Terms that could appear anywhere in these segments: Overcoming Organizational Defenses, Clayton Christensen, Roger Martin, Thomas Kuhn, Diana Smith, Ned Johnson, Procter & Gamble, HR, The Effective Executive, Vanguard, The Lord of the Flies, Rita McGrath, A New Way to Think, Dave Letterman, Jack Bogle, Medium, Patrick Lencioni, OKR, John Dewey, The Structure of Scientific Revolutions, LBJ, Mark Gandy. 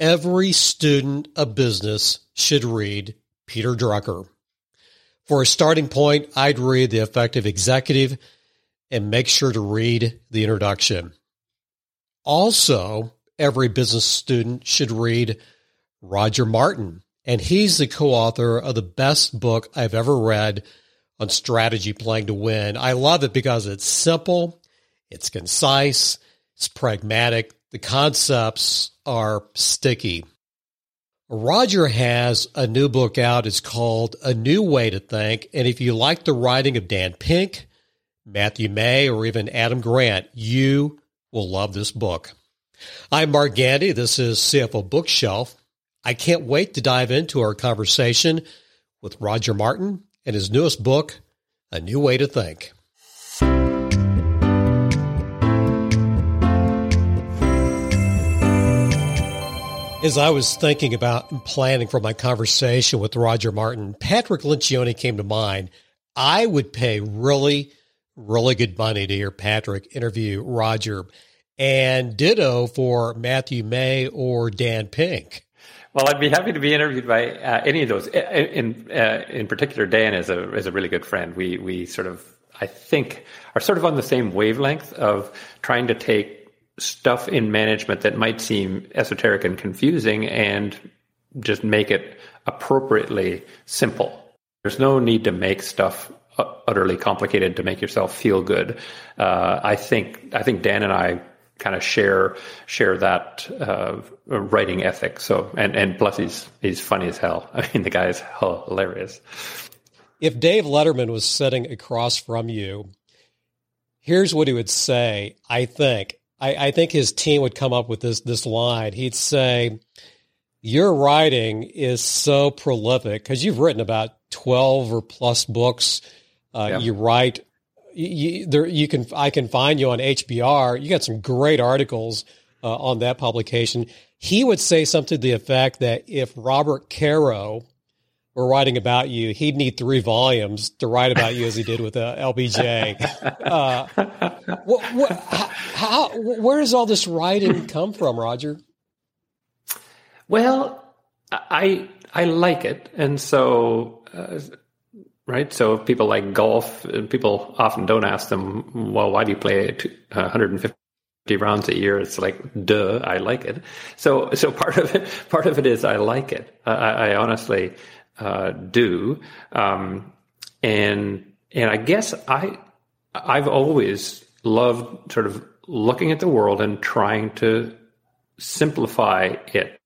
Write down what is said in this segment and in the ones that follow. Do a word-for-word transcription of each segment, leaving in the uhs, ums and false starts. Every student of business should read Peter Drucker. For a starting point, I'd read The Effective Executive and make sure to read the introduction. Also, every business student should read Roger Martin, and he's the co-author of the best book I've ever read on strategy, Playing to Win. I love it because it's simple, it's concise, it's pragmatic. The concepts are sticky. Roger has a new book out. It's called A New Way to Think. And if you like the writing of Dan Pink, Matthew May, or even Adam Grant, you will love this book. I'm Mark Gandy. This is C F O Bookshelf. I can't wait to dive into our conversation with Roger Martin and his newest book, A New Way to Think. As I was thinking about and planning for my conversation with Roger Martin, Patrick Lencioni came to mind. I would pay really, really good money to hear Patrick interview Roger, and ditto for Matthew May or Dan Pink. Well, I'd be happy to be interviewed by uh, any of those. In in, uh, in particular, Dan is a is a really good friend. We we sort of, I think, are sort of on the same wavelength of trying to take stuff in management that might seem esoteric and confusing and just make it appropriately simple. There's no need to make stuff utterly complicated to make yourself feel good. Uh, I think I think Dan and I kind of share share that uh, writing ethic. So and, and plus he's he's funny as hell. I mean, the guy is hilarious. If Dave Letterman was sitting across from you, here's what he would say, I think. I, I think his team would come up with this this line. He'd say, your writing is so prolific, because you've written about twelve or plus books. Uh, yeah. You write, you, there, you can. I can find you on H B R. You got some great articles uh, on that publication. He would say something to the effect that if Robert Caro were writing about you, he'd need three volumes to write about you as he did with uh, L B J. Uh, what, what, how, where does all this writing come from, Roger? Well, I I like it, and so uh, right. So people like golf, and people often don't ask them, well, why do you play one hundred fifty? rounds a year? It's like, duh, I like it. So, so part of it, part of it is I like it. I, I honestly uh, do, um, and and I guess I I've always loved sort of looking at the world and trying to simplify it.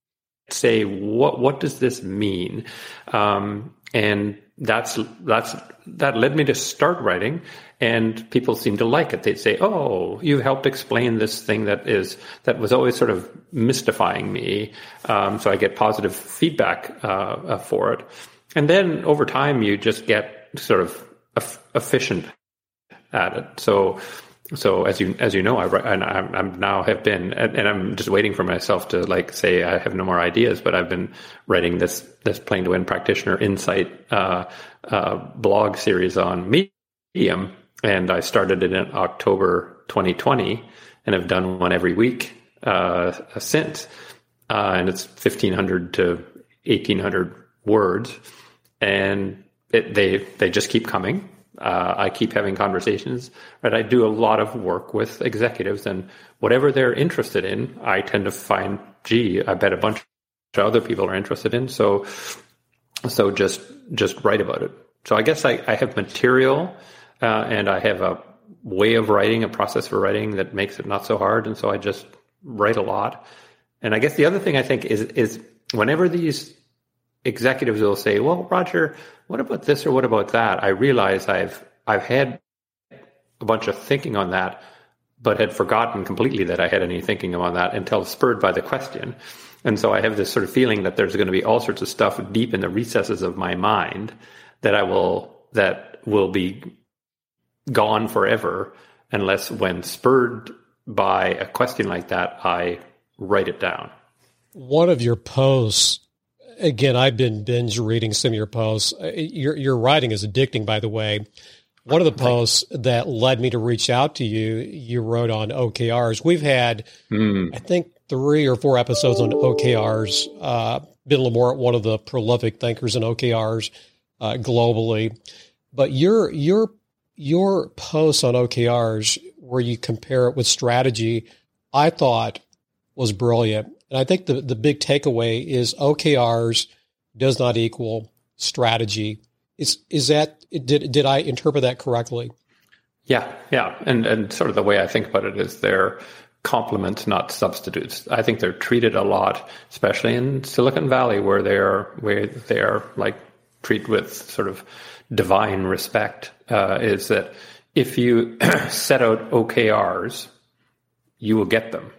Say what what does this mean? Um, and that's that's that led me to start writing. And people seem to like it. They'd say, oh, you helped explain this thing that is that was always sort of mystifying me. Um, so I get positive feedback uh, for it. And then over time, you just get sort of efficient at it. So so as you as you know, I and I'm, I'm now have been, and I'm just waiting for myself to like say I have no more ideas, but I've been writing this, this Playing to Win Practitioner Insight uh, uh, blog series on Medium. And I started it in October twenty twenty and have done one every week uh, since. Uh, and it's fifteen hundred to eighteen hundred words. And it, they they just keep coming. Uh, I keep having conversations. Right? I do a lot of work with executives. And whatever they're interested in, I tend to find, gee, I bet a bunch of other people are interested in. So so just, just write about it. So I guess I, I have material. Uh, and I have a way of writing, a process for writing that makes it not so hard. And so I just write a lot. And I guess the other thing I think is, is whenever these executives will say, well, Roger, what about this or what about that? I realize I've, I've had a bunch of thinking on that, but had forgotten completely that I had any thinking on that until spurred by the question. And so I have this sort of feeling that there's going to be all sorts of stuff deep in the recesses of my mind that I will, that will be gone forever, unless when spurred by a question like that, I write it down. One of your posts, again, I've been binge reading some of your posts. Your, your writing is addicting, by the way. One of the posts that led me to reach out to you, you wrote on O K Rs. We've had, mm. I think, three or four episodes on O K Rs. Uh, Ben Lamorte, one of the prolific thinkers in O K Rs uh, globally. But your your your posts on O K Rs where you compare it with strategy, I thought was brilliant. And I think the, the big takeaway is O K Rs does not equal strategy. Is is that did did I interpret that correctly? Yeah, yeah. And and sort of the way I think about it is they're complements, not substitutes. I think they're treated a lot, especially in Silicon Valley, where they are where they are like treated with sort of divine respect. Uh, is that if you set out O K Rs, you will get them.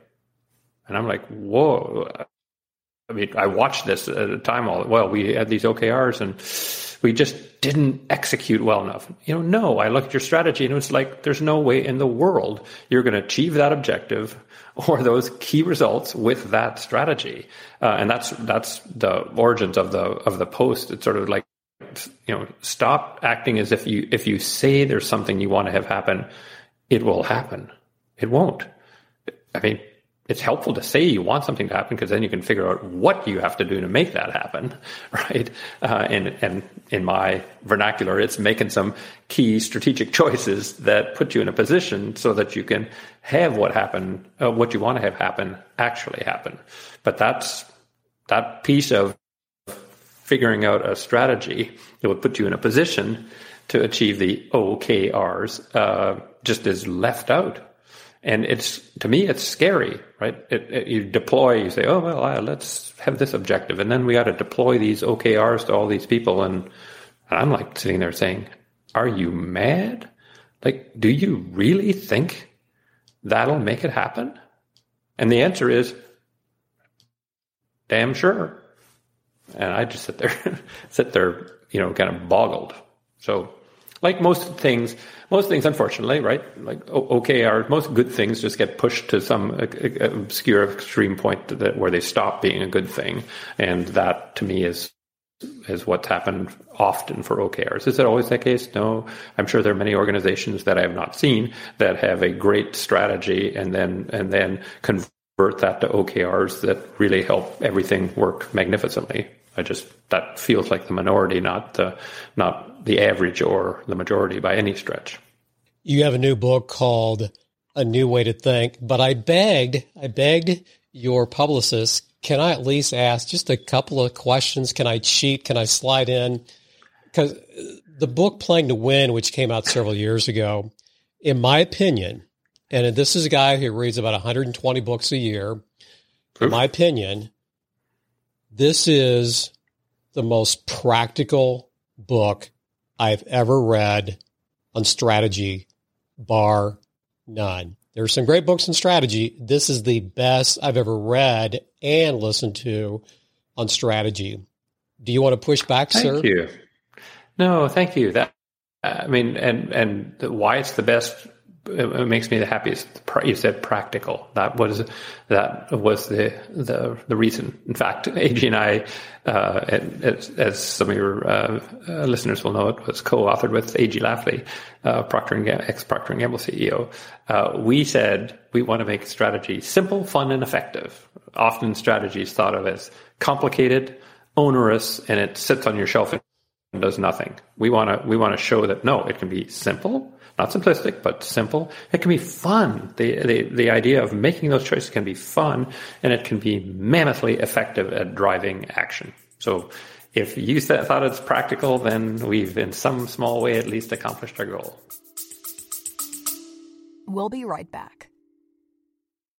And I'm like, whoa. I mean, I watched this at a time all, well, we had these O K Rs and we just didn't execute well enough. You know, no, I looked at your strategy and it was like, there's no way in the world you're going to achieve that objective or those key results with that strategy. Uh, and that's, that's the origins of the, of the post. It's sort of like, you know, stop acting as if you, if you say there's something you want to have happen, it will happen. It won't. I mean, it's helpful to say you want something to happen because then you can figure out what you have to do to make that happen, right? Uh, and, and in my vernacular, it's making some key strategic choices that put you in a position so that you can have what happen, uh, what you want to have happen actually happen. But that's that piece of figuring out a strategy that would put you in a position to achieve the O K Rs uh, just is left out. And it's, to me, it's scary, right? It, it, you deploy, you say, oh, well, uh, let's have this objective. And then we ought to deploy these O K Rs to all these people. And, and I'm like sitting there saying, are you mad? Like, do you really think that'll make it happen? And the answer is, damn sure. And I just sit there, sit there, you know, kind of boggled. So, like most things, most things, unfortunately, right? Like O K R, most good things just get pushed to some obscure extreme point that where they stop being a good thing, and that to me is is what's happened often for O K Rs. Is it always the case? No, I'm sure there are many organizations that I have not seen that have a great strategy and then and then convert that to O K Rs that really help everything work magnificently. I just, that feels like the minority, not the, not the average or the majority by any stretch. You have a new book called A New Way to Think, but I begged, I begged your publicist, can I at least ask just a couple of questions? Can I cheat? Can I slide in? Because the book Playing to Win, which came out several years ago, in my opinion, and this is a guy who reads about one hundred twenty books a year, in my opinion, this is the most practical book I've ever read on strategy, bar none. There are some great books on strategy. This is the best I've ever read and listened to on strategy. Do you want to push back, sir? Thank you. No, thank you. That I mean, and and why it's the best. It makes me the happiest. You said practical. That was that was the the, the reason. In fact, A G and I, uh, as, as some of your uh, listeners will know, it was co-authored with A G. Lafley, uh, Procter and Gamble, ex-Procter and Gamble C E O. Uh, we said we want to make strategy simple, fun, and effective. Often strategy is thought of as complicated, onerous, and it sits on your shelf and does nothing. We want to we want to show that no, it can be simple. Not simplistic, but simple. It can be fun. The, the the idea of making those choices can be fun, and it can be mammothly effective at driving action. So if you thought it's practical, then we've in some small way at least accomplished our goal. We'll be right back.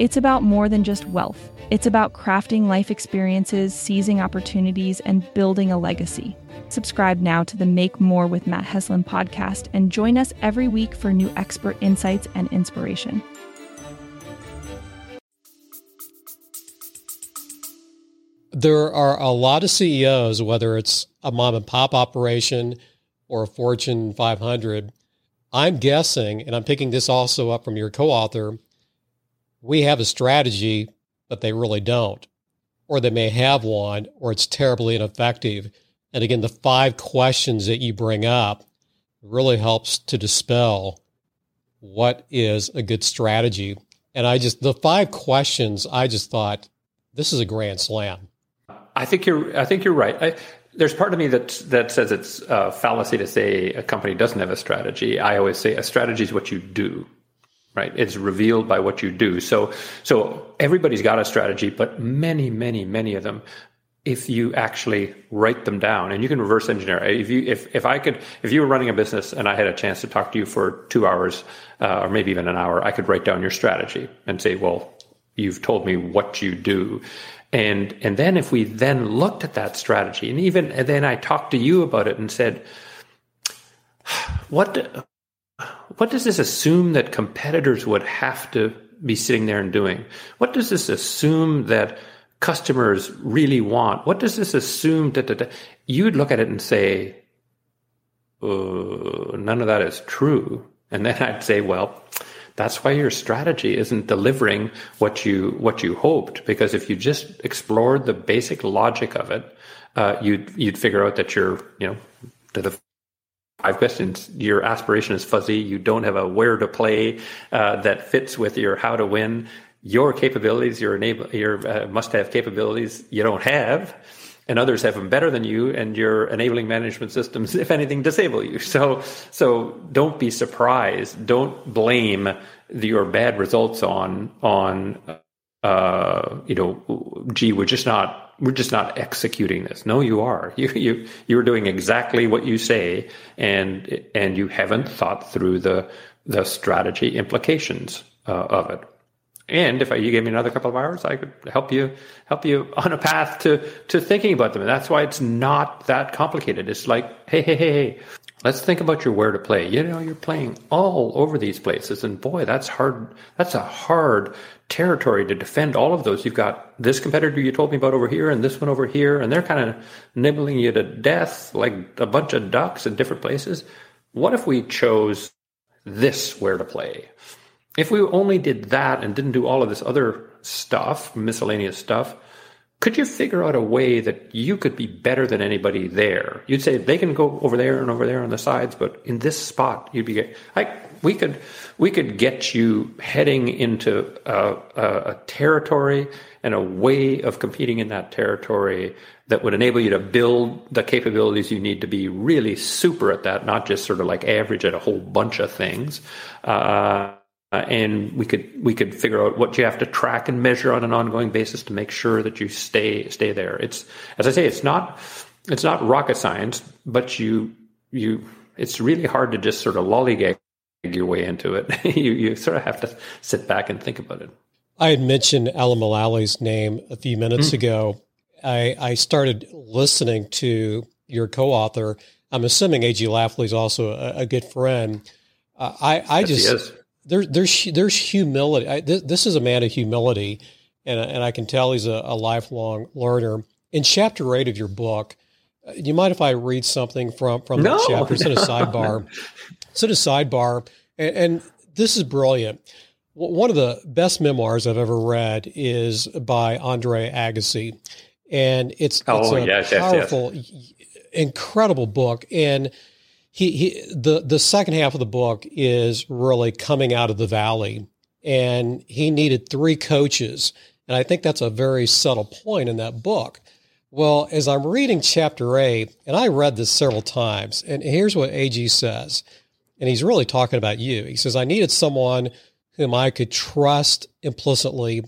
It's about more than just wealth. It's about crafting life experiences, seizing opportunities, and building a legacy. Subscribe now to the Make More with Matt Heslin podcast and join us every week for new expert insights and inspiration. there are a lot of C E Os, whether it's a mom and pop operation or a Fortune five hundred, I'm guessing, and I'm picking this also up from your co-author, we have a strategy, but they really don't, or they may have one, or it's terribly ineffective. And again, the five questions that you bring up really helps to dispel what is a good strategy. And I just, the five questions, I just thought, this is a grand slam. I think you're, I think you're right. I, there's part of me that that says it's a fallacy to say a company doesn't have a strategy. I always say a strategy is what you do, right? It's revealed by what you do. So, so everybody's got a strategy, but many, many, many of them, if you actually write them down, and you can reverse engineer. If you, if, if I could, if you were running a business and I had a chance to talk to you for two hours, uh, or maybe even an hour, I could write down your strategy and say, well, you've told me what you do. And, and then if we then looked at that strategy, and even, and then I talked to you about it and said, what, what does this assume that competitors would have to be sitting there and doing? What does this assume that customers really want? What does this assume? Da, da, da. You'd look at it and say, oh, none of that is true. And then I'd say, well, that's why your strategy isn't delivering what you what you hoped, because if you just explored the basic logic of it, uh, you'd you'd figure out that you're, you know, to the five questions, your aspiration is fuzzy. You don't have a where to play uh, that fits with your how to win. Your capabilities, your enable, your uh, must-have capabilities, you don't have, and others have them better than you, and your enabling management systems, if anything, disable you. So, so don't be surprised. Don't blame the, your bad results on on uh, you know, gee, we're just not we're just not executing this. No, you are. You you you are doing exactly what you say, and and you haven't thought through the the strategy implications uh, of it. And if I, you gave me another couple of hours, I could help you help you on a path to, to thinking about them. And that's why it's not that complicated. It's like, hey, hey, hey, hey, let's think about your where to play. You know, you're playing all over these places. And boy, that's hard. That's a hard territory to defend all of those. You've got this competitor you told me about over here and this one over here. And they're kind of nibbling you to death like a bunch of ducks in different places. What if we chose this where to play? If we only did that and didn't do all of this other stuff, miscellaneous stuff, could you figure out a way that you could be better than anybody there? You'd say they can go over there and over there on the sides, but in this spot, you'd be like, we could, we could get you heading into a, a, a territory and a way of competing in that territory that would enable you to build the capabilities you need to be really super at that, not just sort of like average at a whole bunch of things. Uh, Uh, and we could we could figure out what you have to track and measure on an ongoing basis to make sure that you stay stay there. It's, as I say, it's not it's not rocket science, but you you it's really hard to just sort of lollygag your way into it. you you sort of have to sit back and think about it. I had mentioned Alan Mullally's name a few minutes mm. ago. I, I started listening to your co-author. I'm assuming A G. Lafley is also a, a good friend. Uh, I I yes, just. He is. There, there's there's humility. I, this, this is a man of humility, and and I can tell he's a, a lifelong learner. In chapter eight of your book, do you mind if I read something from from no, that chapter? It's no. in a sidebar. It's in a sidebar, and, and this is brilliant. One of the best memoirs I've ever read is by Andre Agassi, and it's, oh, it's a yes, powerful, yes, yes. incredible book. And He, he the, the second half of the book is really coming out of the valley, and he needed three coaches. And I think that's a very subtle point in that book. Well, as I'm reading chapter eight, and I read this several times, and here's what A G says, and he's really talking about you. He says, I needed someone whom I could trust implicitly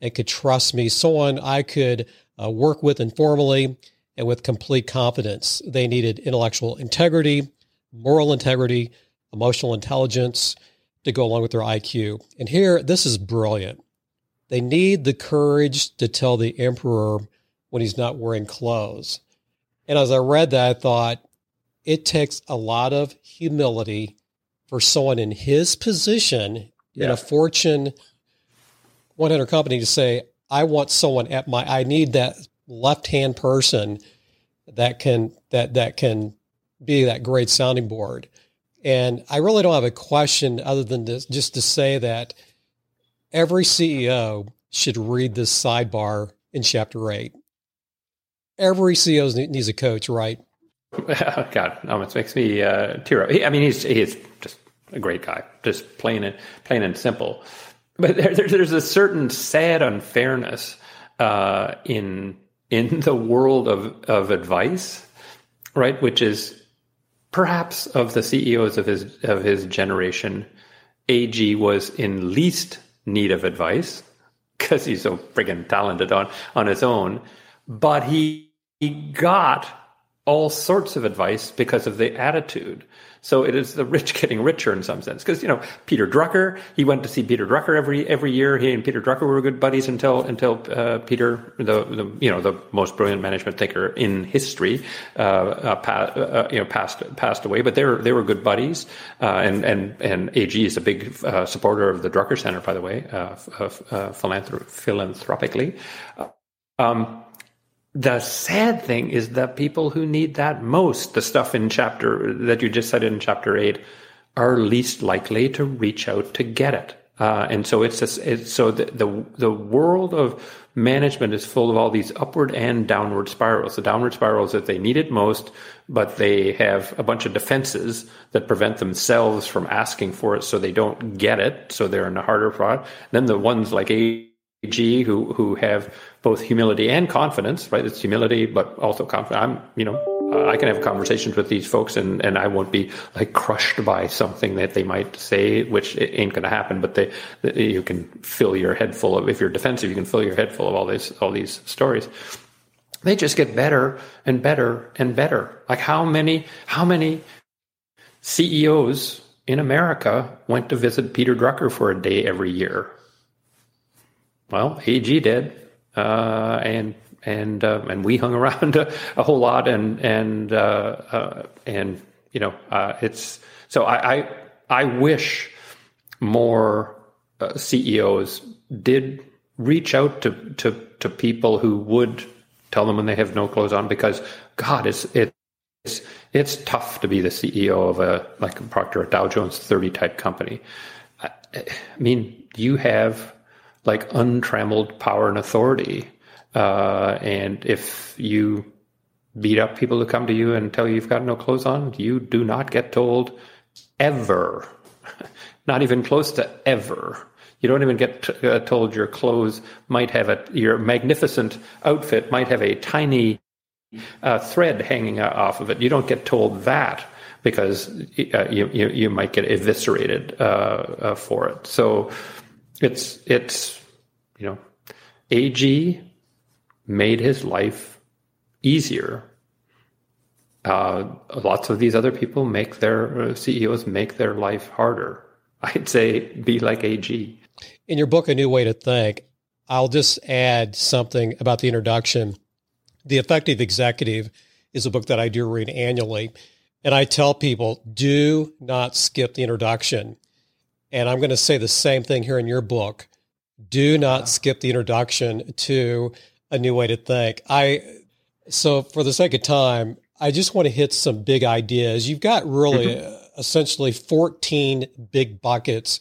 and could trust me, someone I could uh, work with informally and with complete confidence. They needed intellectual integrity, moral integrity, emotional intelligence to go along with their I Q. And here, this is brilliant. They need the courage to tell the emperor when he's not wearing clothes. And as I read that, I thought, it takes a lot of humility for someone in his position yeah. in a Fortune one hundred company to say, I want someone at my, I need that left-hand person that can that that can be that great sounding board. And I really don't have a question other than this, just to say that every C E O should read this sidebar in chapter eight. Every C E O needs a coach, right? Oh, God, no, it makes me uh, tear up. He, I mean, he's he's just a great guy, just plain and plain and simple. But there, there, there's a certain sad unfairness uh, in in the world of of advice, right? Which is perhaps of the C E Os of his of his generation, A G was in least need of advice because he's so friggin' talented on on his own. But he, he got all sorts of advice because of the attitude. So it is the rich getting richer in some sense. Because, you know, Peter Drucker, he went to see Peter Drucker every every year. He and Peter Drucker were good buddies until until uh, Peter, the, the you know the most brilliant management thinker in history, uh, uh, pa- uh, you know passed passed away. But they were they were good buddies. Uh, and and and A G is a big uh, supporter of the Drucker Center, by the way, uh, f- uh, philanthrop- philanthropically. Um, The sad thing is that people who need that most, the stuff in chapter that you just said in chapter eight, are least likely to reach out to get it. Uh, and so it's, a, it's so the, the the world of management is full of all these upward and downward spirals. The downward spirals that they need it most, but they have a bunch of defenses that prevent themselves from asking for it, so they don't get it. So they're in a harder spot. Then the ones like a G who who have both humility and confidence, right? It's humility, but also confidence. I'm, you know, uh, I can have conversations with these folks, and, and I won't be like crushed by something that they might say, which it ain't going to happen. But they, they, you can fill your head full of, if you're defensive, you can fill your head full of all these all these stories. They just get better and better and better. Like how many how many C E Os in America went to visit Peter Drucker for a day every year? Well, A G did, uh, and and uh, and we hung around a, a whole lot, and and uh, uh, and you know, uh, it's so I I, I wish more uh, C E Os did reach out to, to, to people who would tell them when they have no clothes on, because God, it's it. It's, it's tough to be the C E O of a like a Procter or Dow Jones thirty type company. I, I mean, you have like untrammeled power and authority. Uh, and if you beat up people who come to you and tell you you've got no clothes on, you do not get told ever, not even close to ever. You don't even get t- uh, told your clothes might have a, your magnificent outfit might have a tiny uh, thread hanging off of it. You don't get told that because uh, you, you, you might get eviscerated uh, uh, for it. So, It's, it's, you know, A G made his life easier. Uh, lots of these other people make their, uh, C E Os make their life harder. I'd say be like A G. In your book, A New Way to Think, I'll just add something about the introduction. The Effective Executive is a book that I do read annually. And I tell people, do not skip the introduction. And I'm going to say the same thing here in your book. Do not skip the introduction to A New Way to Think. I so for the sake of time, I just want to hit some big ideas. You've got really mm-hmm. uh, essentially fourteen big buckets.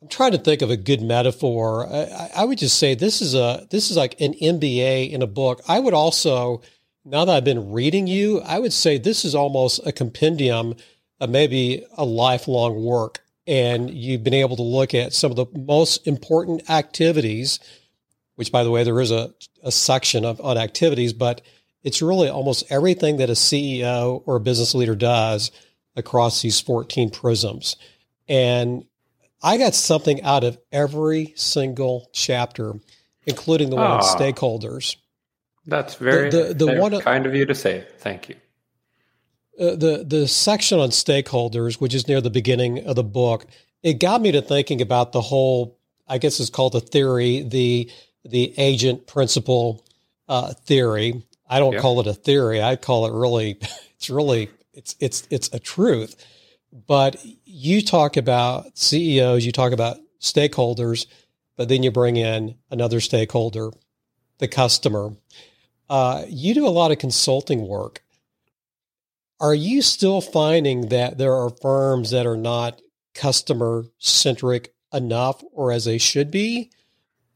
I'm trying to think of a good metaphor. I, I would just say this is a this is like an M B A in a book. I would also, now that I've been reading you, I would say this is almost a compendium of maybe a lifelong work. And you've been able to look at some of the most important activities, which, by the way, there is a, a section of, on activities, but it's really almost everything that a C E O or a business leader does across these fourteen prisms. And I got something out of every single chapter, including the one on stakeholders. That's very, the, the, the very one, kind of you to say. Thank you. Uh, the the section on stakeholders, which is near the beginning of the book, it got me to thinking about the whole, I guess it's called the theory, the the agent principle uh, theory. I don't yeah. call it a theory. I call it really, it's really, it's it's it's a truth. But you talk about C E Os, you talk about stakeholders, but then you bring in another stakeholder, the customer. Uh, you do a lot of consulting work. Are you still finding that there are firms that are not customer-centric enough or as they should be?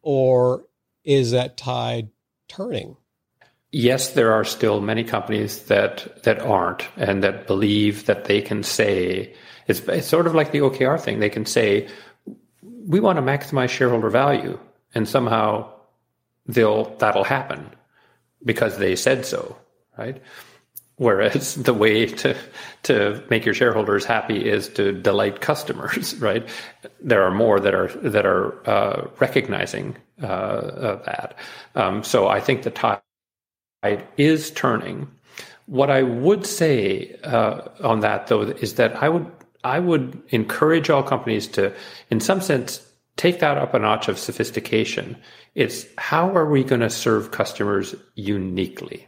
Or is that tide turning? Yes, there are still many companies that that aren't and that believe that they can say, it's, it's sort of like the O K R thing. They can say, we want to maximize shareholder value, and somehow they'll that'll happen because they said so, right? Whereas the way to to make your shareholders happy is to delight customers, right? There are more that are that are uh, recognizing uh, uh, that. Um, so I think the tide is turning. What I would say uh, on that, though, is that I would I would encourage all companies to, in some sense, take that up a notch of sophistication. It's how are we going to serve customers uniquely?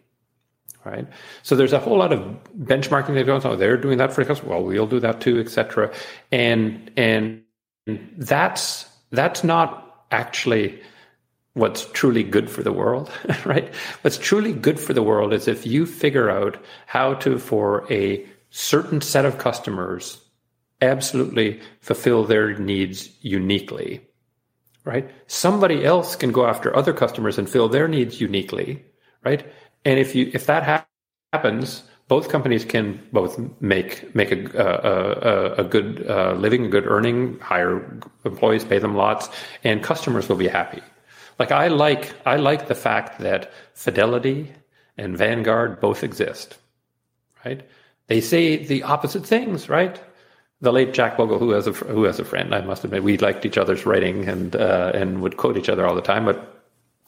Right? So there's a whole lot of benchmarking that goes on. Oh, they're doing that for us. Well, we'll do that too, et cetera. And, and that's, that's not actually what's truly good for the world, right? What's truly good for the world is if you figure out how to, for a certain set of customers, absolutely fulfill their needs uniquely, right? Somebody else can go after other customers and fill their needs uniquely, right? And if you if that ha- happens, both companies can both make make a uh, a, a good uh, living, a good earning, hire employees, pay them lots, and customers will be happy. Like I like I like the fact that Fidelity and Vanguard both exist, right? They say the opposite things, right? The late Jack Bogle, who has a who has a friend, I must admit, we liked each other's writing and uh, and would quote each other all the time, but.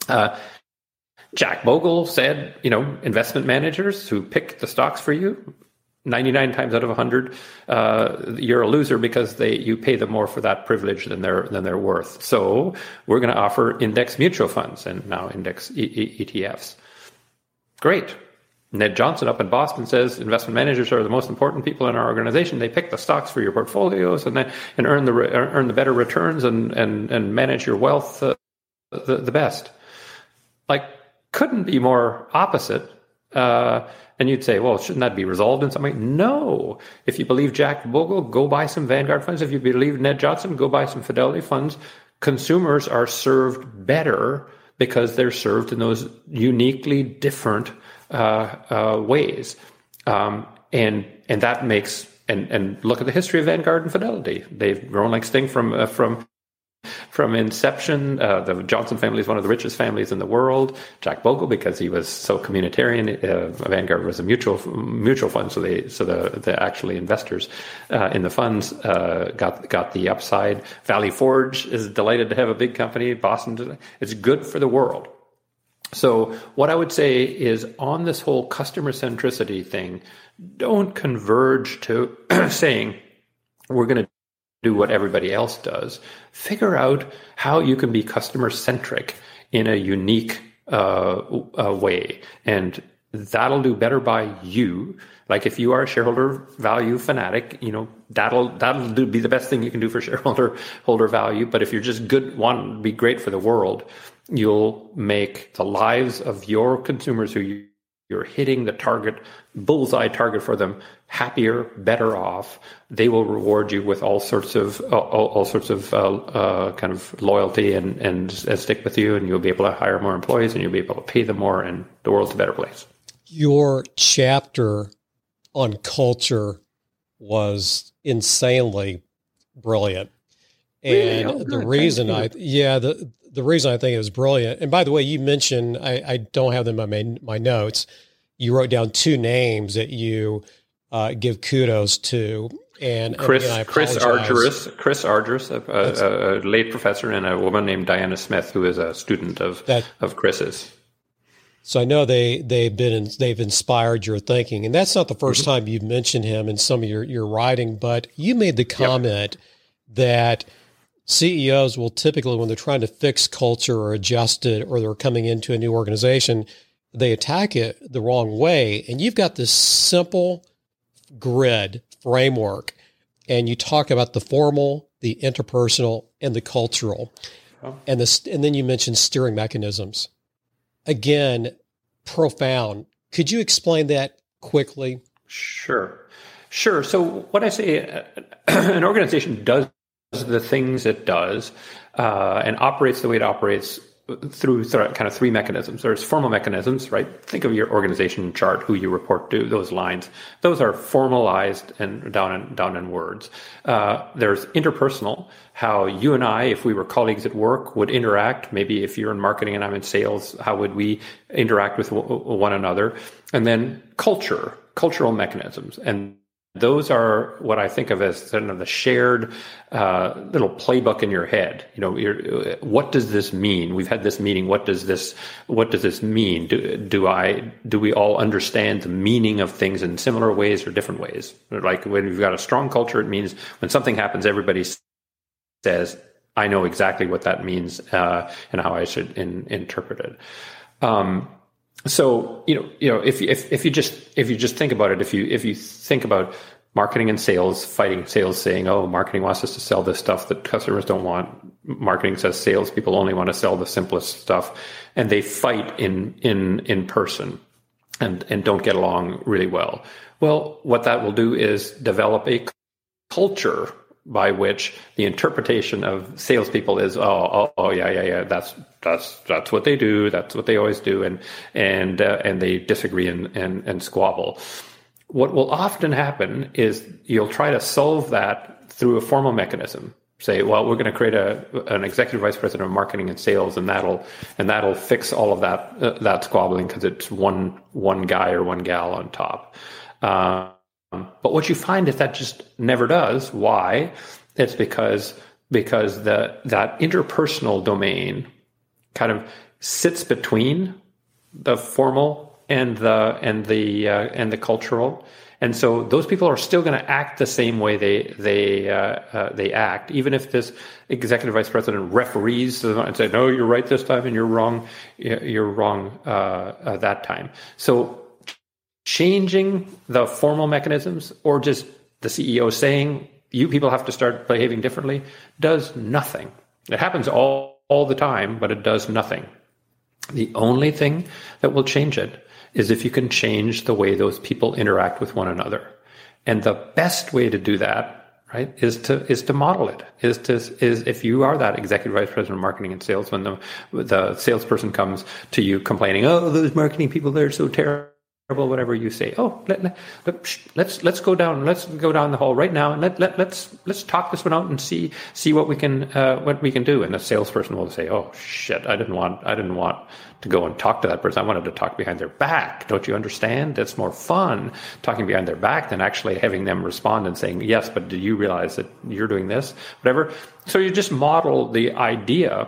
Uh, Jack Bogle said, you know, investment managers who pick the stocks for you, ninety-nine times out of one hundred, uh, you're a loser because they you pay them more for that privilege than they're, than they're worth. So we're going to offer index mutual funds and now index E T Fs. Great. Ned Johnson up in Boston says investment managers are the most important people in our organization. They pick the stocks for your portfolios and then, and earn the earn the better returns and and, and manage your wealth uh, the, the best. Like, couldn't be more opposite. Uh, and you'd say, well, shouldn't that be resolved in some way? No. If you believe Jack Bogle, go buy some Vanguard funds. If you believe Ned Johnson, go buy some Fidelity funds. Consumers are served better because they're served in those uniquely different uh, uh, ways. Um, and and that makes, and, and look at the history of Vanguard and Fidelity. They've grown like Sting from uh, from... From inception, uh, the Johnson family is one of the richest families in the world. Jack Bogle, because he was so communitarian, uh, Vanguard was a mutual mutual fund, so they so the the actually investors uh, in the funds uh, got got the upside. Valley Forge is delighted to have a big company. Boston, it's good for the world. So what I would say is on this whole customer centricity thing, don't converge to saying we're going to do what everybody else does. Figure out how you can be customer-centric in a unique uh, uh, way. And that'll do better by you. Like if you are a shareholder value fanatic, you know, that'll that'll do, be the best thing you can do for shareholder holder value. But if you're just good, want to be great for the world, you'll make the lives of your consumers who you You're hitting the target, bullseye target for them, happier, better off. They will reward you with all sorts of all, all sorts of uh, uh, kind of loyalty and, and and stick with you, and you'll be able to hire more employees, and you'll be able to pay them more, and the world's a better place. Your chapter on culture was insanely brilliant, and really? the reason I yeah the. The reason I think it was brilliant, and by the way, you mentioned, I, I don't have them in my, my notes, you wrote down two names that you uh, give kudos to. And Chris and Chris Argyris, Chris Argyris, a, a, a late professor, and a woman named Diana Smith, who is a student of that, of Chris's. So I know they, they've been in, they've inspired your thinking, and that's not the first mm-hmm. time you've mentioned him in some of your, your writing, but you made the comment yep. that C E Os will typically, when they're trying to fix culture or adjust it, or they're coming into a new organization, they attack it the wrong way. And you've got this simple grid framework, and you talk about the formal, the interpersonal, and the cultural. Oh. And, the, and then you mentioned steering mechanisms. Again, profound. Could you explain that quickly? Sure. Sure. So what I say, an organization does the things it does uh, and operates the way it operates through th- kind of three mechanisms. There's formal mechanisms, right? Think of your organization chart, who you report to, those lines. Those are formalized and down in, down in words. Uh, there's interpersonal, how you and I, if we were colleagues at work, would interact. Maybe if you're in marketing and I'm in sales, how would we interact with w- one another? And then culture, cultural mechanisms. And those are what I think of as kind of the shared uh, little playbook in your head. You know, you're, what does this mean? We've had this meeting. What does this? What does this mean? Do, do I? Do we all understand the meaning of things in similar ways or different ways? Like when you've got a strong culture, it means when something happens, everybody says, "I know exactly what that means uh, and how I should in, interpret it." Um, So, you know, you know, if, if, if you just, if you just think about it, if you, if you think about marketing and sales, fighting sales saying, oh, marketing wants us to sell this stuff that customers don't want. Marketing says salespeople only want to sell the simplest stuff, and they fight in, in, in person and, and don't get along really well. Well, what that will do is develop a culture by which the interpretation of salespeople is, oh, oh, oh, yeah, yeah, yeah, that's that's that's what they do, that's what they always do, and and uh, and they disagree and, and and squabble. What will often happen is you'll try to solve that through a formal mechanism. Say, well, we're going to create a an executive vice president of marketing and sales, and that'll and that'll fix all of that uh, that squabbling because it's one one guy or one gal on top. Uh, But what you find is that just never does. Why? It's because because the that interpersonal domain kind of sits between the formal and the and the uh, and the cultural, and so those people are still going to act the same way they they uh, uh, they act, even if this executive vice president referees and says, "No, you're right this time, and you're wrong, you're wrong uh, uh, that time." So. Changing the formal mechanisms or just the C E O saying, you people have to start behaving differently, does nothing. It happens all, all the time, but it does nothing. The only thing that will change it is if you can change the way those people interact with one another. And the best way to do that, right, is to is to model it. Is to is if you are that executive vice president of marketing and sales, when the the salesperson comes to you complaining, oh, those marketing people, they're so terrible. Whatever you say, oh, let, let, let's let's go down, let's go down the hall right now, and let, let let's let's talk this one out and see see what we can uh, what we can do. And the salesperson will say, oh shit, I didn't want I didn't want to go and talk to that person. I wanted to talk behind their back. Don't you understand? That's more fun talking behind their back than actually having them respond and saying yes. But do you realize that you're doing this? Whatever. So you just model the idea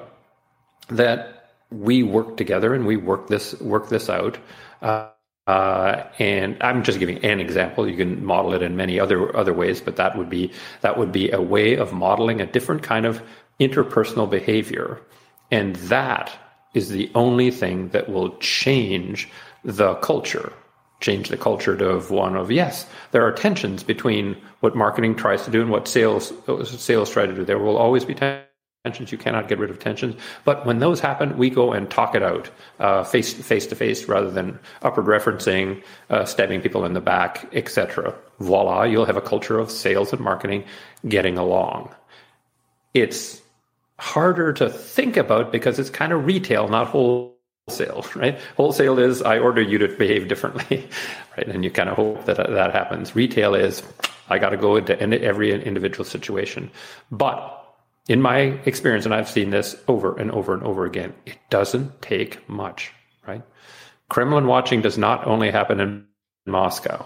that we work together and we work this work this out. Uh, Uh, and I'm just giving an example. You can model it in many other other ways, but that would be that would be a way of modeling a different kind of interpersonal behavior, and that is the only thing that will change the culture. Change the culture to of one of yes, there are tensions between what marketing tries to do and what sales sales try to do. There will always be tensions. Tensions, you cannot get rid of tensions, but when those happen, we go and talk it out uh, face face to face rather than upward referencing, uh, stabbing people in the back, et cetera. Voila, you'll have a culture of sales and marketing getting along. It's harder to think about because it's kind of retail, not wholesale, right? Wholesale is I order you to behave differently, right? And you kind of hope that that happens. Retail is I got to go into every individual situation, but. In my experience, and I've seen this over and over and over again, it doesn't take much, right? Kremlin watching does not only happen in Moscow.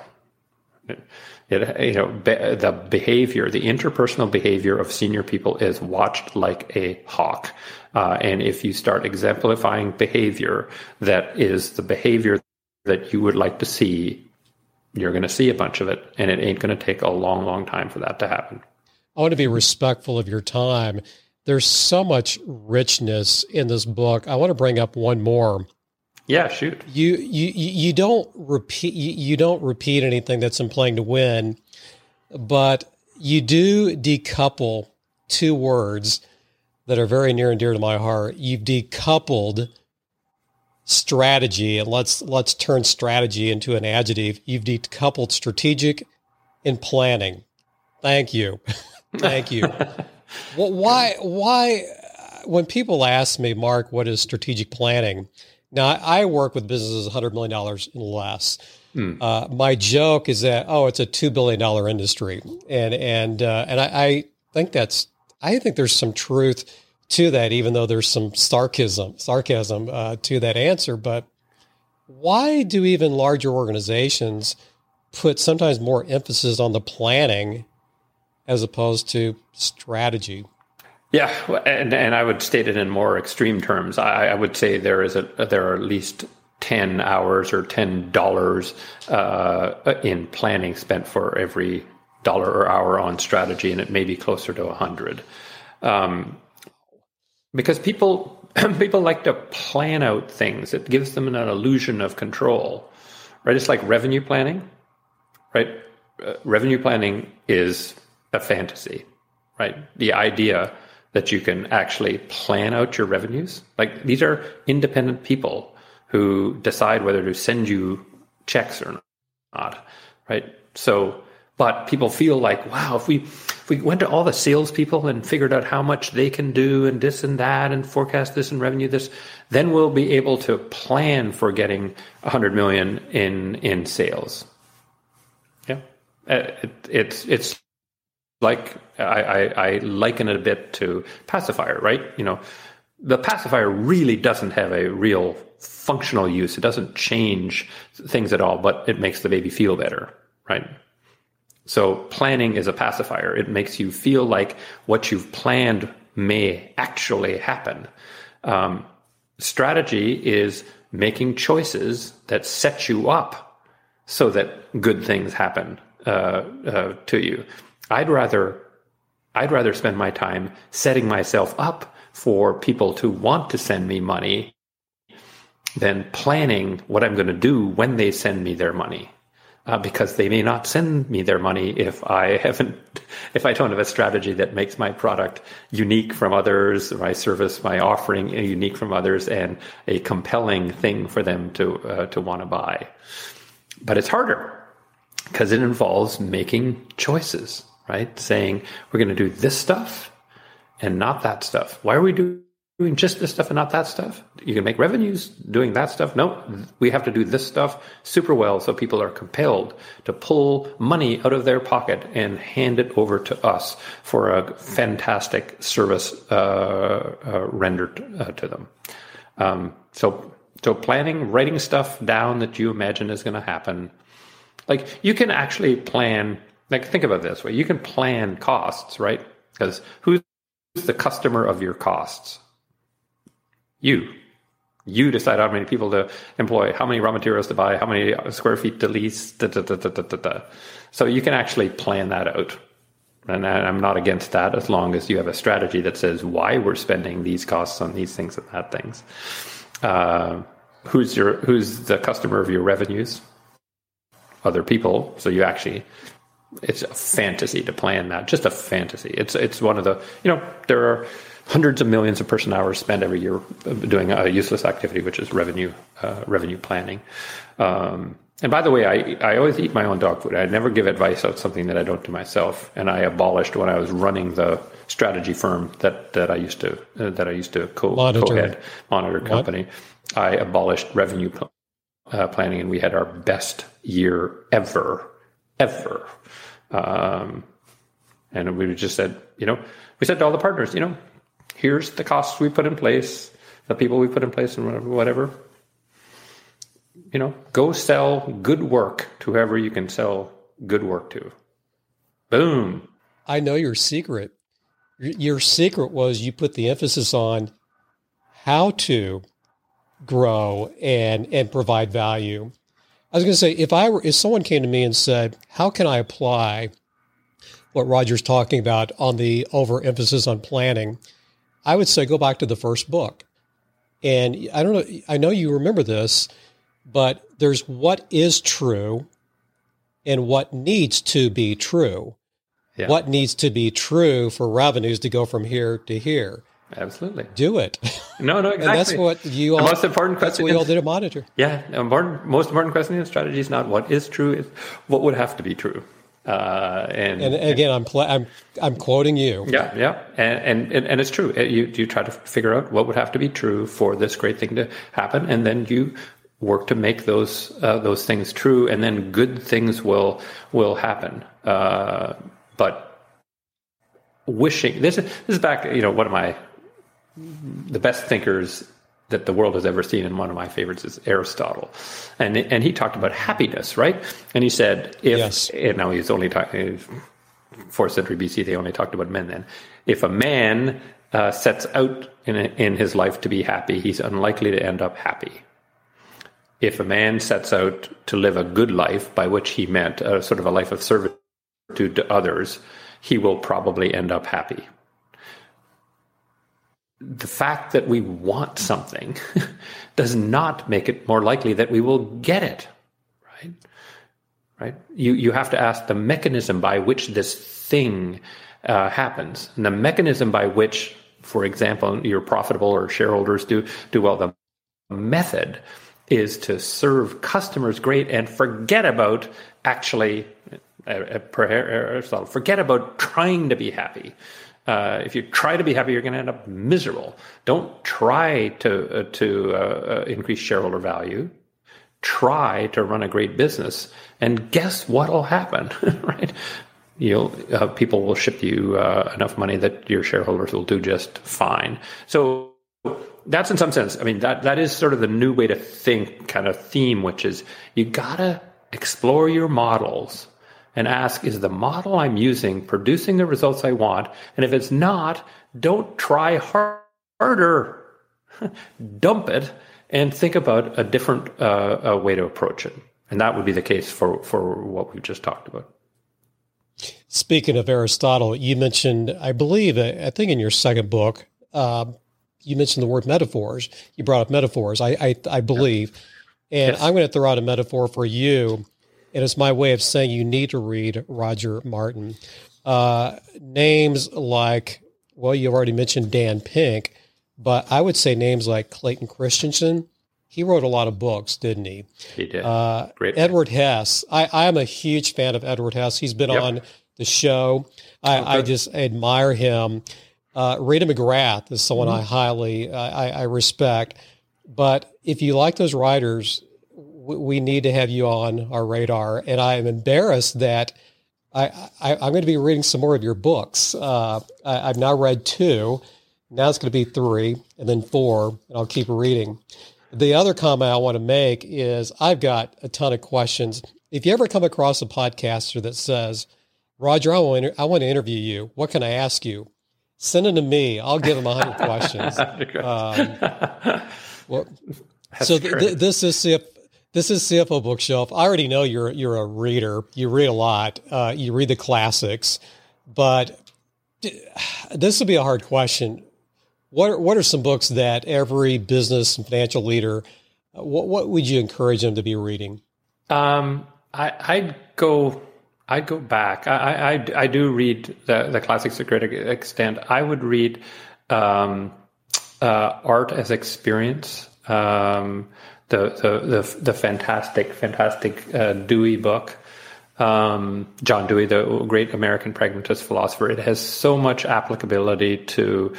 It, you know, be, the behavior, the interpersonal behavior of senior people is watched like a hawk. Uh, and if you start exemplifying behavior that is the behavior that you would like to see, you're going to see a bunch of it, and it ain't going to take a long, long time for that to happen. I want to be respectful of your time. There's so much richness in this book. I want to bring up one more. Yeah, shoot. You you you don't repeat you, you don't repeat anything that's in Playing to Win, but you do decouple two words that are very near and dear to my heart. You've decoupled strategy, and let's let's turn strategy into an adjective. You've decoupled strategic and planning. Thank you, thank you. Well, why why when people ask me, Mark, what is strategic planning? Now I work with businesses one hundred million dollars and less. Mm. Uh, my joke is that oh, it's a two billion dollars industry, and and uh, and I, I think that's I think there's some truth to that, even though there's some sarcasm, sarcasm uh, to that answer. But why do even larger organizations put sometimes more emphasis on the planning as opposed to strategy? Yeah, and and I would state it in more extreme terms. I, I would say there is a there are at least ten hours or ten dollars uh, in planning spent for every dollar or hour on strategy, and it may be closer to a hundred. Um, Because people people like to plan out things. It gives them an illusion of control, right? It's like revenue planning, right? Uh, revenue planning is a fantasy, right? The idea that you can actually plan out your revenues. Like these are independent people who decide whether to send you checks or not, right? So, but people feel like, wow, if we if we went to all the salespeople and figured out how much they can do and this and that and forecast this and revenue this, then we'll be able to plan for getting one hundred million dollars in in sales. Yeah, it, it's it's like I, I, I liken it a bit to pacifier, right? You know, the pacifier really doesn't have a real functional use. It doesn't change things at all, but it makes the baby feel better, right? So planning is a pacifier. It makes you feel like what you've planned may actually happen. Um, strategy is making choices that set you up so that good things happen uh, uh, to you. I'd rather, I'd rather spend my time setting myself up for people to want to send me money than planning what I'm going to do when they send me their money. Uh, because they may not send me their money if I haven't, if I don't have a strategy that makes my product unique from others, my service, my offering unique from others, and a compelling thing for them to uh, to want to buy. But it's harder because it involves making choices, right? Saying we're going to do this stuff and not that stuff. Why are we doing? Doing just this stuff and not that stuff? You can make revenues doing that stuff. No, we have to do this stuff super well so people are compelled to pull money out of their pocket and hand it over to us for a fantastic service uh, uh, rendered uh, to them. Um, so, so planning, writing stuff down that you imagine is going to happen. Like you can actually plan, like think about it this way. You can plan costs, right? Because who's the customer of your costs? You, you decide how many people to employ, how many raw materials to buy, how many square feet to lease. Da, da, da, da, da, da. So you can actually plan that out. And I'm not against that as long as you have a strategy that says why we're spending these costs on these things and that things. Uh, who's your, who's the customer of your revenues? Other people. So you actually, it's a fantasy to plan that. Just a fantasy. It's, it's one of the, you know, there are hundreds of millions of person hours spent every year doing a useless activity, which is revenue uh, revenue planning. Um, and by the way, I, I always eat my own dog food. I never give advice on something that I don't do myself. And I abolished when I was running the strategy firm that, that I used to uh, that I used to co- co-head monitor company. What? I abolished revenue pl- uh, planning, and we had our best year ever, ever. Um, and we just said, you know, we said to all the partners, you know, here's the costs we put in place, the people we put in place, and whatever, whatever. You know, go sell good work to whoever you can sell good work to. Boom. I know your secret. Your secret was you put the emphasis on how to grow and and provide value. I was going to say, if I were, if someone came to me and said, how can I apply what Roger's talking about on the overemphasis on planning, I would say go back to the first book. And I don't know, I know you remember this, but there's what is true and what needs to be true. Yeah. What needs to be true for revenues to go from here to here? Absolutely. Do it. No, no, exactly. And that's what you all, the most important question that's what you all did at Monitor. Yeah. The most important question in strategy is not what is true, it's what would have to be true. Uh, and, and again, I'm, pl- I'm I'm quoting you. Yeah, yeah, and and, and it's true. You you try to figure out what would have to be true for this great thing to happen, and then you work to make those uh, those things true, and then good things will will happen. Uh, but wishing this is this is back. You know, one of my the best thinkers that the world has ever seen, and one of my favorites is Aristotle, and and he talked about happiness, right? And he said, if yes. and now he's only talking fourth century B C, they only talked about men then. If a man uh, sets out in a, in his life to be happy, he's unlikely to end up happy. If a man sets out to live a good life, by which he meant a sort of a life of servitude to others, he will probably end up happy. The fact that we want something does not make it more likely that we will get it, right? Right? You you have to ask the mechanism by which this thing uh, happens, and the mechanism by which, for example, you're profitable or shareholders do do well. The method is to serve customers great and forget about actually, uh, forget about trying to be happy. Uh, if you try to be happy, you're going to end up miserable. Don't try to uh, to uh, uh, increase shareholder value. Try to run a great business, and guess what will happen? Right? You'll uh, people will ship you uh, enough money that your shareholders will do just fine. So that's in some sense. I mean, that that is sort of the new way to think kind of theme, which is you gotta explore your models. And ask, is the model I'm using producing the results I want? And if it's not, don't try hard, harder. Dump it and think about a different uh, a way to approach it. And that would be the case for, for what we've just talked about. Speaking of Aristotle, you mentioned, I believe, I think in your second book, uh, you mentioned the word metaphors. You brought up metaphors, I, I, I believe. And yes. I'm going to throw out a metaphor for you. And it's my way of saying you need to read Roger Martin. Uh, names like, well, you already mentioned Dan Pink, but I would say names like Clayton Christensen. He wrote a lot of books, didn't he? He did. Uh, Great. Edward Hess. I, I'm a huge fan of Edward Hess. He's been yep. on the show. I, okay. I just admire him. Uh, Rita McGrath is someone mm-hmm. I highly uh, I, I respect. But if you like those writers, we need to have you on our radar. And I am embarrassed that I, I, I'm going to be reading some more of your books. Uh, I, I've now read two. Now it's going to be three and then four, and I'll keep reading. The other comment I want to make is I've got a ton of questions. If you ever come across a podcaster that says, Roger, I want, I want to interview you. What can I ask you? Send them to me. I'll give them one hundred questions. Um, well, so th- th- this is if, This is C F O Bookshelf. I already know you're you're a reader. You read a lot. Uh, you read the classics, but this would be a hard question. What are, what are some books that every business and financial leader? What what would you encourage them to be reading? Um, I, I'd go I'd go back. I I, I do read the, the classics to a great extent. I would read um, uh, Art as Experience. Um, The, the the the fantastic fantastic uh, Dewey book, um, John Dewey, the great American pragmatist philosopher. It has so much applicability to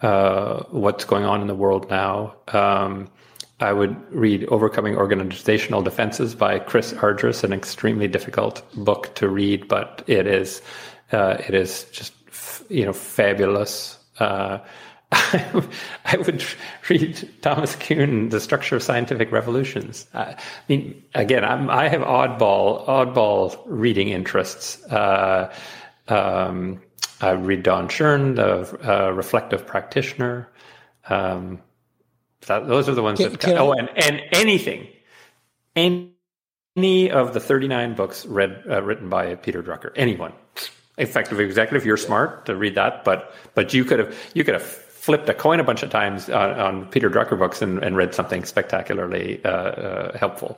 uh, what's going on in the world now. Um, I would read Overcoming Organizational Defenses by Chris Argyris, an extremely difficult book to read, but it is uh, it is just f- you know fabulous. Uh, I would read Thomas Kuhn, The Structure of Scientific Revolutions. I mean, again, I'm, I have oddball, oddball reading interests. Uh, um, I read Don Chern, The uh, Reflective Practitioner. Um, that, those are the ones can, that. Can oh, I, and, and anything, any, any of the thirty-nine books read uh, written by Peter Drucker. Anyone, Effective Executive. You're smart to read that, but but you could have you could have. flipped a coin a bunch of times on, on Peter Drucker books and, and read something spectacularly uh, uh, helpful.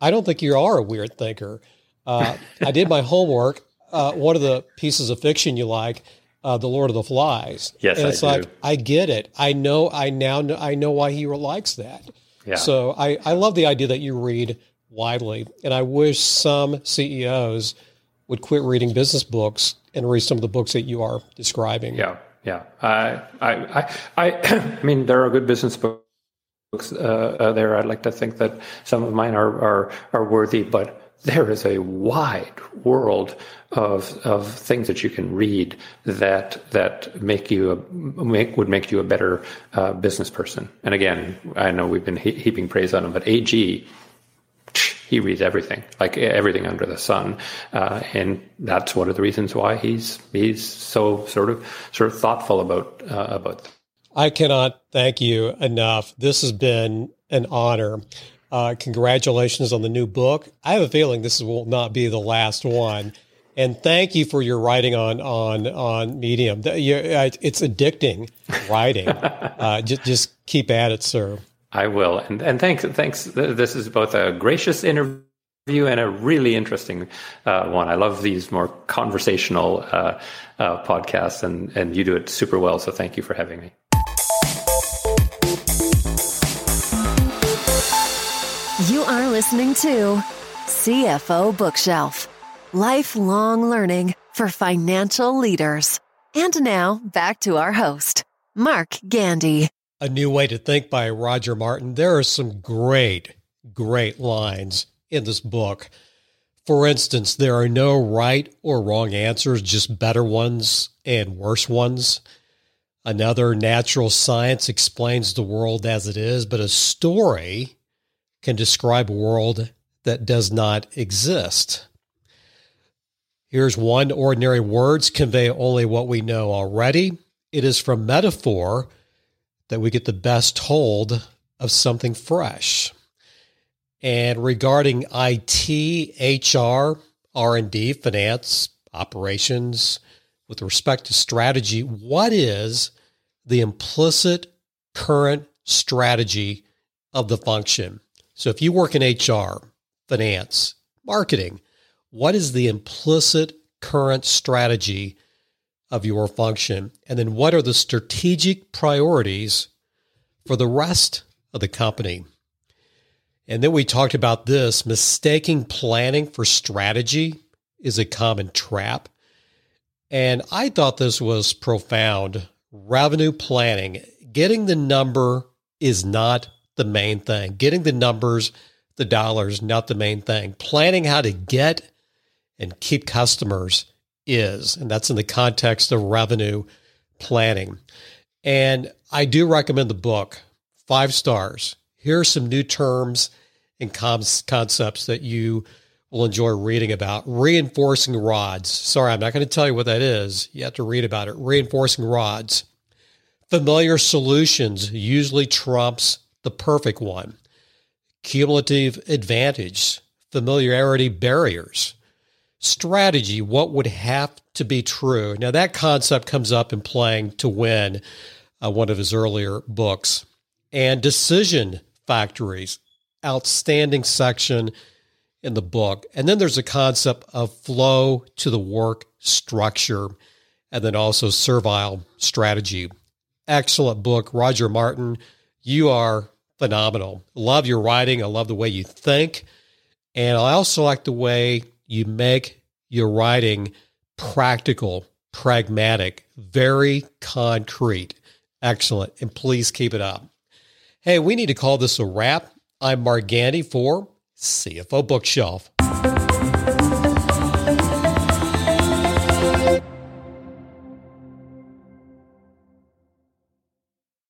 I don't think you are a weird thinker. Uh, I did my homework. Uh, one of the pieces of fiction you like Uh, the Lord of the Flies. Yes, and it's I do. Like, I get it. I know. I now know, I know why he likes that. Yeah. So I, I love the idea that you read widely, and I wish some C E Os would quit reading business books and read some of the books that you are describing. Yeah, yeah. I I I, I mean, there are good business books uh, there. I'd like to think that some of mine are are, are worthy, but. There is a wide world of of things that you can read that that make you a, make would make you a better uh, business person. And again, I know we've been he- heaping praise on him, but A G, he reads everything, like everything under the sun, uh, and that's one of the reasons why he's he's so sort of sort of thoughtful about uh, about. Them. I cannot thank you enough. This has been an honor. Uh, congratulations on the new book. I have a feeling this will not be the last one. And thank you for your writing on on on Medium. It's addicting writing. uh, just, just keep at it, sir. I will. And and thanks. Thanks. This is both a gracious interview and a really interesting uh, one. I love these more conversational uh, uh, podcasts, and, and you do it super well. So thank you for having me. You are listening to C F O Bookshelf, lifelong learning for financial leaders. And now back to our host, Mark Gandy. A New Way to Think by Roger Martin. There are some great, great lines in this book. For instance, there are no right or wrong answers, just better ones and worse ones. Another, natural science explains the world as it is, but a story can describe a world that does not exist. Here's one. Ordinary words convey only what we know already. It is from metaphor that we get the best hold of something fresh. And regarding I T, H R, R and D, finance, operations, with respect to strategy, what is the implicit current strategy of the function? So if you work in H R, finance, marketing, what is the implicit current strategy of your function? And then what are the strategic priorities for the rest of the company? And then we talked about this, mistaking planning for strategy is a common trap. And I thought this was profound. Revenue planning, getting the number is not the main thing. Getting the numbers, the dollars, not the main thing. Planning how to get and keep customers is, and that's in the context of revenue planning. And I do recommend the book, five stars. Here are some new terms and cons- concepts that you will enjoy reading about. Reinforcing rods. Sorry, I'm not going to tell you what that is. You have to read about it. Reinforcing rods. Familiar solutions usually trumps the perfect one. Cumulative advantage, familiarity barriers, strategy, what would have to be true. Now, that concept comes up in Playing to Win, uh, one of his earlier books. And decision factories, outstanding section in the book. And then there's a concept of flow to the work structure, and then also servile strategy. Excellent book, Roger Martin. You are phenomenal. Love your writing. I love the way you think. And I also like the way you make your writing practical, pragmatic, very concrete. Excellent. And please keep it up. Hey, we need to call this a wrap. I'm Mark Gandy for C F O Bookshelf.